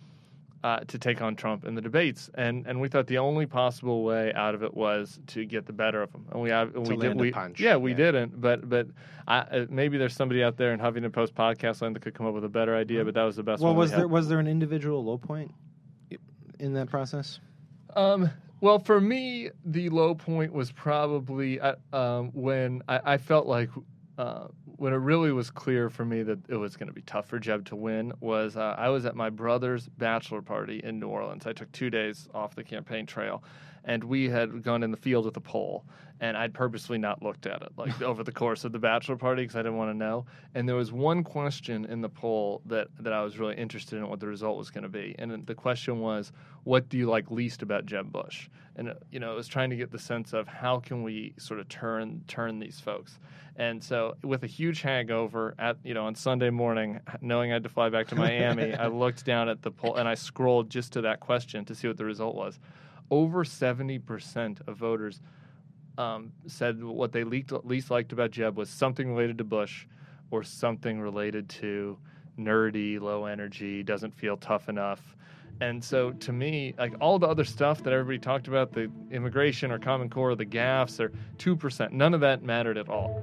Uh, to take on Trump in the debates, and and we thought the only possible way out of it was to get the better of him, and we uh, to we land did we, a punch. yeah we yeah. didn't, but but I, uh, maybe there's somebody out there in Huffington Post podcast land that could come up with a better idea, but that was the best. Well, one was we there had. was there an individual low point in that process? Um. Well, for me, the low point was probably uh, um, when I, I felt like. Uh, when it really was clear for me that it was going to be tough for Jeb to win was uh, I was at my brother's bachelor party in New Orleans. I took two days off the campaign trail, and we had gone in the field with a poll, and I'd purposely not looked at it like over the course of the bachelor party because I didn't want to know. And there was one question in the poll that, that I was really interested in what the result was going to be, and the question was, what do you like least about Jeb Bush? And, you know, it was trying to get the sense of how can we sort of turn turn these folks. And so with a huge hangover at, you know, on Sunday morning, knowing I had to fly back to Miami, I looked down at the poll and I scrolled just to that question to see what the result was. Over seventy percent of voters um, said what they le- least liked about Jeb was something related to Bush or something related to nerdy, low energy, doesn't feel tough enough. And so, to me, like all the other stuff that everybody talked about, the immigration or Common Core, or the gaffes, or two percent, none of that mattered at all.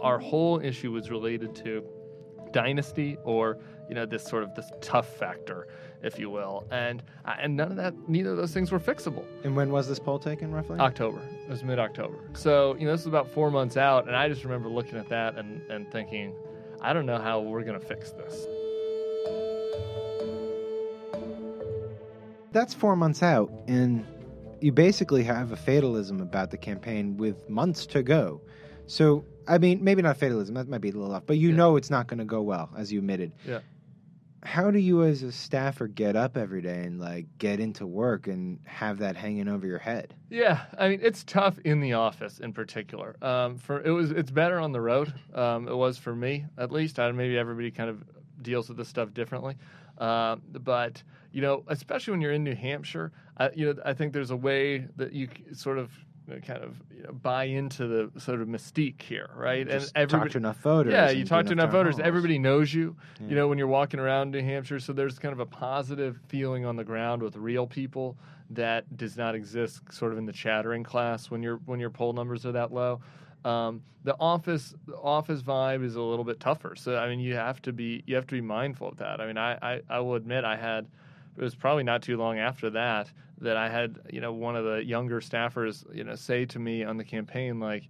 Our whole issue was related to dynasty or, you know, this sort of this tough factor, if you will. And and none of that, neither of those things were fixable. And when was this poll taken, roughly? October. It was mid-October. So, you know, this is about four months out, and I just remember looking at that and, and thinking, I don't know how we're going to fix this. That's four months out, and you basically have a fatalism about the campaign with months to go. So, I mean, maybe not fatalism, that might be a little off, but you yeah. know it's not going to go well, as you admitted. Yeah. How do you as a staffer get up every day and, like, get into work and have that hanging over your head? Yeah, I mean, it's tough in the office in particular. Um, for it was, it's better on the road. Um, it was for me, at least. I, maybe everybody kind of deals with this stuff differently. Uh, but, you know, especially when you're in New Hampshire, I, you know, I think there's a way that you sort of kind of you know, buy into the sort of mystique here, right? Just and everybody, talk to enough voters. Yeah, you talk to enough voters. Homes. Everybody knows you, yeah. you know, when you're walking around New Hampshire. So there's kind of a positive feeling on the ground with real people that does not exist sort of in the chattering class when, you're, when your poll numbers are that low. Um, the office the office vibe is a little bit tougher. So, I mean, you have to be you have to be mindful of that. I mean, I, I, I will admit I had – it was probably not too long after that that I had, you know, one of the younger staffers, you know, say to me on the campaign, like,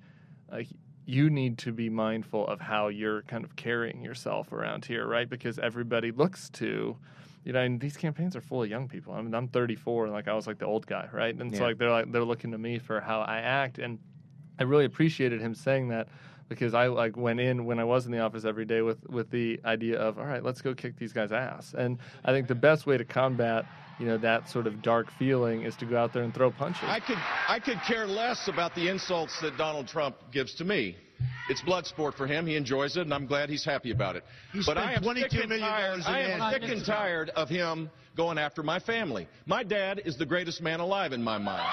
like you need to be mindful of how you're kind of carrying yourself around here, right? Because everybody looks to, you know, and these campaigns are full of young people. I mean, I'm thirty-four, and like I was like the old guy, right? And yeah. so like they're like they're looking to me for how I act, and I really appreciated him saying that. Because I like went in when I was in the office every day with, with the idea of, all right, let's go kick these guys' ass. And I think the best way to combat, you know, that sort of dark feeling is to go out there and throw punches. I could I could care less about the insults that Donald Trump gives to me. It's blood sport for him. He enjoys it, and I'm glad he's happy about it. He but I am sick and tired. I am sick and tired of him going after my family. My dad is the greatest man alive in my mind.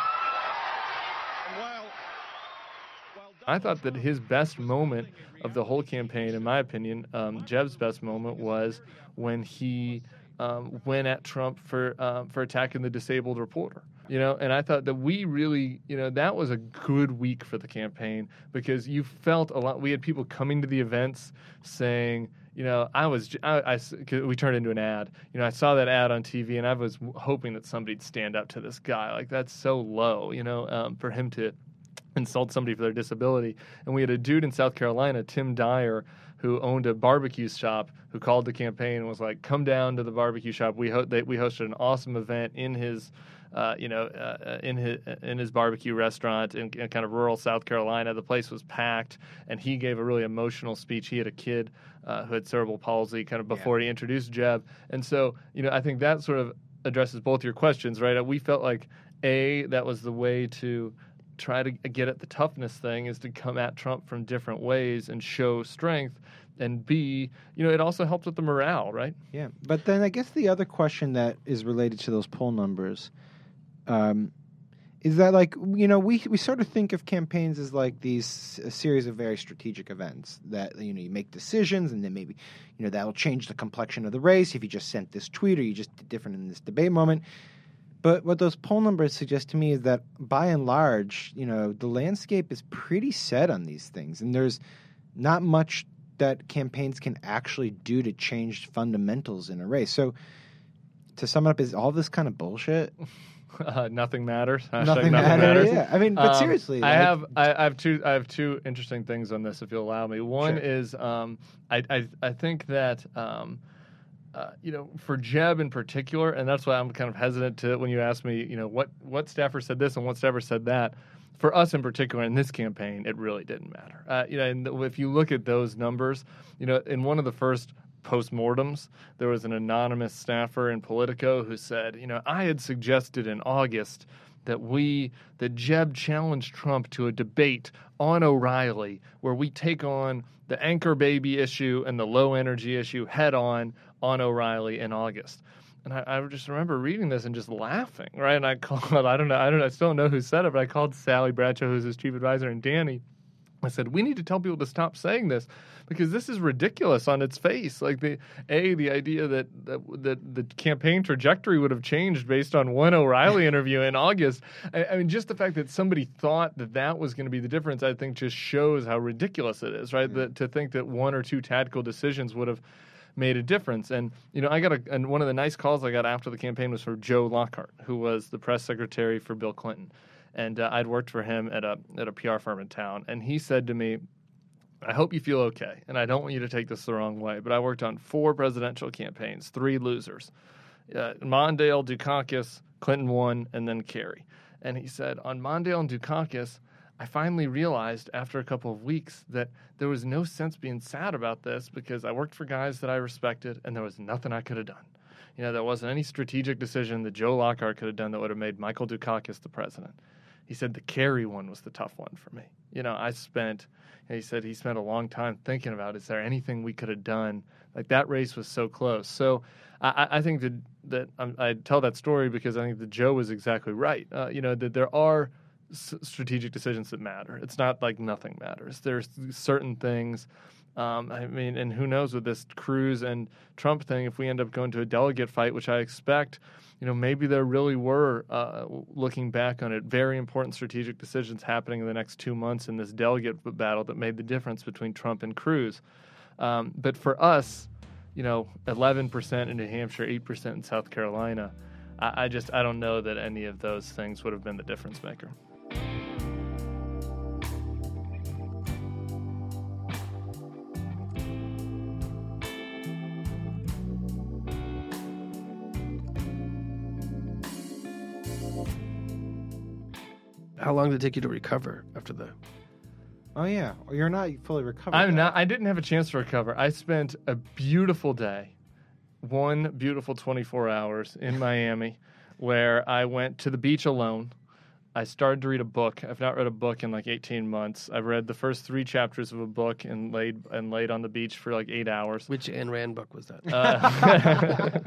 I thought that his best moment of the whole campaign, in my opinion, um, Jeb's best moment was when he um, went at Trump for uh, for attacking the disabled reporter. You know, and I thought that we really, you know, that was a good week for the campaign because you felt a lot. We had people coming to the events saying, you know, I was, I, I, we turned into an ad. You know, I saw that ad on T V and I was hoping that somebody'd stand up to this guy. Like, that's so low, you know, um, for him to insult somebody for their disability. And we had a dude in South Carolina, Tim Dyer, who owned a barbecue shop, who called the campaign and was like, come down to the barbecue shop. We ho- they, we hosted an awesome event in his uh, you know, uh, in his in his barbecue restaurant in, in kind of rural South Carolina. The place was packed, and he gave a really emotional speech. He had a kid uh, who had cerebral palsy kind of before yeah. he introduced Jeb. And so, you know, I think that sort of addresses both your questions, right? We felt like, A, that was the way to try to get at the toughness thing is to come at Trump from different ways and show strength. And B, you know, it also helps with the morale, right? Yeah. But then I guess the other question that is related to those poll numbers um, is that, like, you know, we, we sort of think of campaigns as like these a series of very strategic events that, you know, you make decisions and then maybe, you know, that'll change the complexion of the race if you just sent this tweet or you just did different in this debate moment. But what those poll numbers suggest to me is that, by and large, you know, the landscape is pretty set on these things, and there's not much that campaigns can actually do to change fundamentals in a race. So, to sum it up, is all this kind of bullshit? Uh, nothing matters. Nothing, nothing matters. matters. Yeah, I mean, but um, seriously, I like, have I, I have two I have two interesting things on this, if you'll allow me. One sure. is um, I, I I think that. Um, Uh, you know, for Jeb in particular, and that's why I'm kind of hesitant to when you ask me, you know, what, what staffer said this and what staffer said that. For us in particular, in this campaign, it really didn't matter. Uh, you know, and if you look at those numbers, you know, in one of the first postmortems, there was an anonymous staffer in Politico who said, you know, I had suggested in August that we, that Jeb challenged Trump to a debate on O'Reilly where we take on the anchor baby issue and the low energy issue head on on O'Reilly in August. And I, I just remember reading this and just laughing, right? And I called, I don't know, I don't know, I still don't know who said it, but I called Sally Bradshaw, who's his chief advisor, and Danny. I said, we need to tell people to stop saying this because this is ridiculous on its face. Like, the A, the idea that, that, that the campaign trajectory would have changed based on one O'Reilly interview in August. I, I mean, just the fact that somebody thought that that was going to be the difference, I think just shows how ridiculous it is, right? Mm-hmm. That, to think that one or two tactical decisions would have made a difference. And, you know, I got a, and one of the nice calls I got after the campaign was from Joe Lockhart, who was the press secretary for Bill Clinton. And uh, I'd worked for him at a, at a P R firm in town. And he said to me, I hope you feel okay. And I don't want you to take this the wrong way, but I worked on four presidential campaigns, three losers, uh, Mondale, Dukakis, Clinton won, and then Kerry. And he said, on Mondale and Dukakis, I finally realized after a couple of weeks that there was no sense being sad about this because I worked for guys that I respected and there was nothing I could have done. You know, there wasn't any strategic decision that Joe Lockhart could have done that would have made Michael Dukakis the president. He said the carry one was the tough one for me. You know, I spent, and he said he spent a long time thinking about, is there anything we could have done? Like, that race was so close. So I, I think that, that I'm, I tell that story because I think that Joe was exactly right. Uh, you know, that there are s- strategic decisions that matter. It's not like nothing matters. There's certain things. Um, I mean, and who knows with this Cruz and Trump thing, if we end up going to a delegate fight, which I expect, you know, maybe there really were, uh, looking back on it, very important strategic decisions happening in the next two months in this delegate battle that made the difference between Trump and Cruz. Um, but for us, you know, eleven percent in New Hampshire, eight percent in South Carolina, I, I just, I don't know that any of those things would have been the difference maker. How long did it take you to recover after the... Oh, yeah. You're not fully recovered. I'm now. not. I didn't have a chance to recover. I spent a beautiful day, one beautiful twenty-four hours in Miami, where I went to the beach alone. I started to read a book. I've not read a book in like eighteen months. I've read the first three chapters of a book and laid and laid on the beach for like eight hours. Which Ayn Rand book was that? Uh,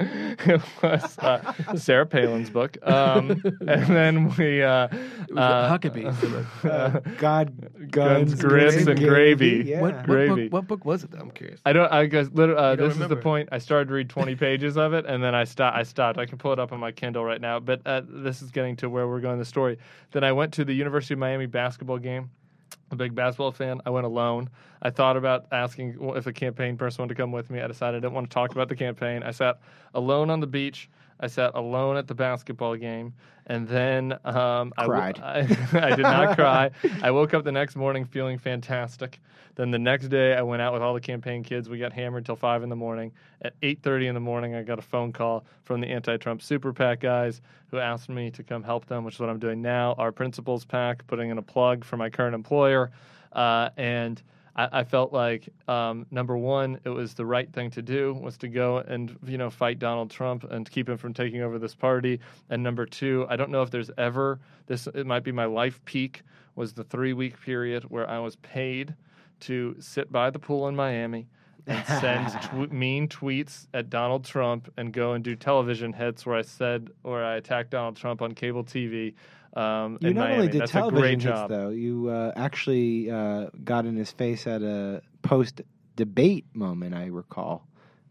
it was uh, Sarah Palin's book. Um, and then we... Uh, it was uh, Huckabee. Uh, God, Guns, Guns Grits, Gravy, and Gravy. Yeah. What, what, Gravy. Book, what book was it, though? I'm curious. I don't... I guess, uh, this remember. is the point. I started to read twenty pages of it, and then I, sto- I stopped. I can pull it up on my Kindle right now, but uh, this is getting to where we're going in the story. Then I went to the University of Miami basketball game. A big basketball fan. I went alone. I thought about asking if a campaign person wanted to come with me. I decided I didn't want to talk about the campaign. I sat alone on the beach. I sat alone at the basketball game. And then um, I, w- I, I did not cry. I woke up the next morning feeling fantastic. Then the next day, I went out with all the campaign kids. We got hammered till five in the morning. At eight thirty in the morning, I got a phone call from the anti-Trump super PAC guys who asked me to come help them, which is what I'm doing now. Our principals PAC, putting in a plug for my current employer. Uh, and I, I felt like, um, number one, it was the right thing to do, was to go and, you know, fight Donald Trump and keep him from taking over this party. And number two, I don't know if there's ever, this, it might be my life peak, was the three-week period where I was paid to sit by the pool in Miami and send tw- mean tweets at Donald Trump and go and do television hits where I said, or I attacked Donald Trump on cable T V. Um, you not Miami. only did That's television hits, job. though. You uh, actually uh, got in his face at a post-debate moment, I recall.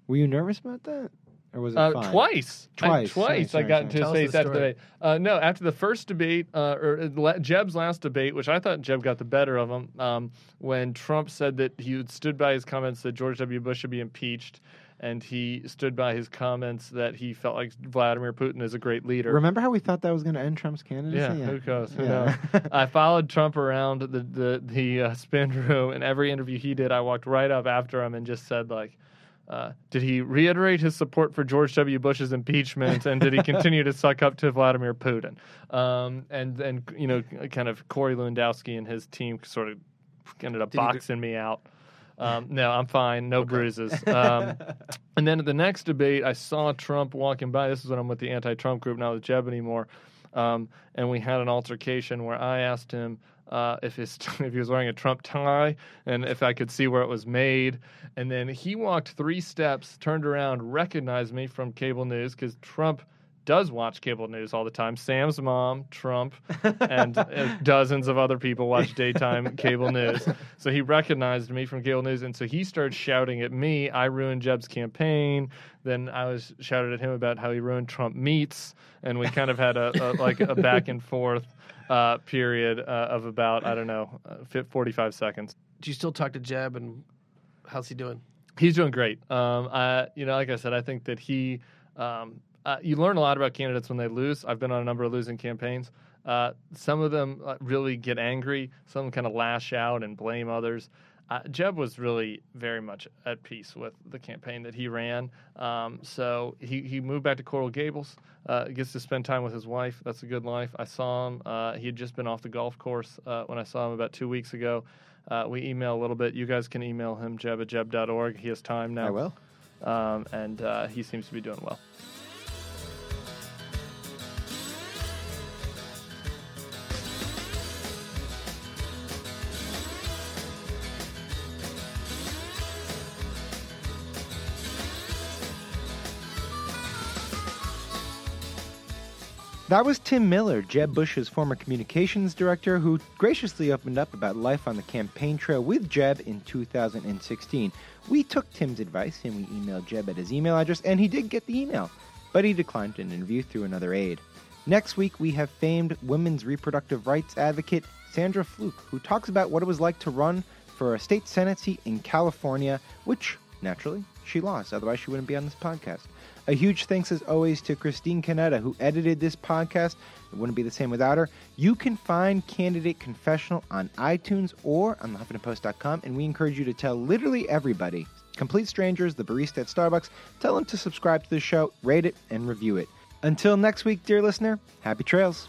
Were you nervous about that? Or was it uh, fine? Twice. Twice. I, twice sorry, I got into his face after the debate. Uh, no, after the first debate, uh, or uh, Jeb's last debate, which I thought Jeb got the better of him, um, when Trump said that he stood by his comments that George W. Bush should be impeached. And he stood by his comments that he felt like Vladimir Putin is a great leader. Remember how we thought that was going to end Trump's candidacy? Yeah, yeah. who goes? Who yeah. knows? I followed Trump around the the, the uh, spin room, and every interview he did, I walked right up after him and just said, like, uh, did he reiterate his support for George W. Bush's impeachment, and did he continue to suck up to Vladimir Putin? Um, and, and, you know, kind of Corey Lewandowski and his team sort of ended up did boxing do- me out. Um, no, I'm fine. No okay. bruises. Um, and then at the next debate, I saw Trump walking by. This is when I'm with the anti-Trump group, not with Jeb anymore. Um, and we had an altercation where I asked him uh, if his if he was wearing a Trump tie and if I could see where it was made. And then he walked three steps, turned around, recognized me from cable news because Trump does watch cable news all the time. Sam's mom, Trump, and uh, dozens of other people watch daytime cable news. So he recognized me from cable news, and so he started shouting at me, I ruined Jeb's campaign. Then I was shouted at him about how he ruined Trump meats, and we kind of had a, a like a back and forth uh, period uh, of about, I don't know, uh, forty-five seconds. Do you still talk to Jeb, and how's he doing? He's doing great. Um, I, you know, like I said, I think that he... Um, Uh, you learn a lot about candidates when they lose. I've been on a number of losing campaigns. Uh, some of them uh, really get angry. Some kind of lash out and blame others. Uh, Jeb was really very much at peace with the campaign that he ran. Um, so he, he moved back to Coral Gables, uh, gets to spend time with his wife. That's a good life. I saw him. Uh, he had just been off the golf course uh, when I saw him about two weeks ago. Uh, we email a little bit. You guys can email him, Jeb at Jeb dot org. He has time now. I will. Um, and uh, he seems to be doing well. That was Tim Miller, Jeb Bush's former communications director, who graciously opened up about life on the campaign trail with Jeb in two thousand sixteen. We took Tim's advice and we emailed Jeb at his email address, and he did get the email, but he declined an interview through another aide. Next week, we have famed women's reproductive rights advocate Sandra Fluke, who talks about what it was like to run for a state Senate seat in California, which, naturally, she lost. Otherwise, she wouldn't be on this podcast. A huge thanks, as always, to Christine Canetta, who edited this podcast. It wouldn't be the same without her. You can find Candidate Confessional on iTunes or on the huffington post dot com, and we encourage you to tell literally everybody, complete strangers, the barista at Starbucks, tell them to subscribe to the show, rate it, and review it. Until next week, dear listener, happy trails.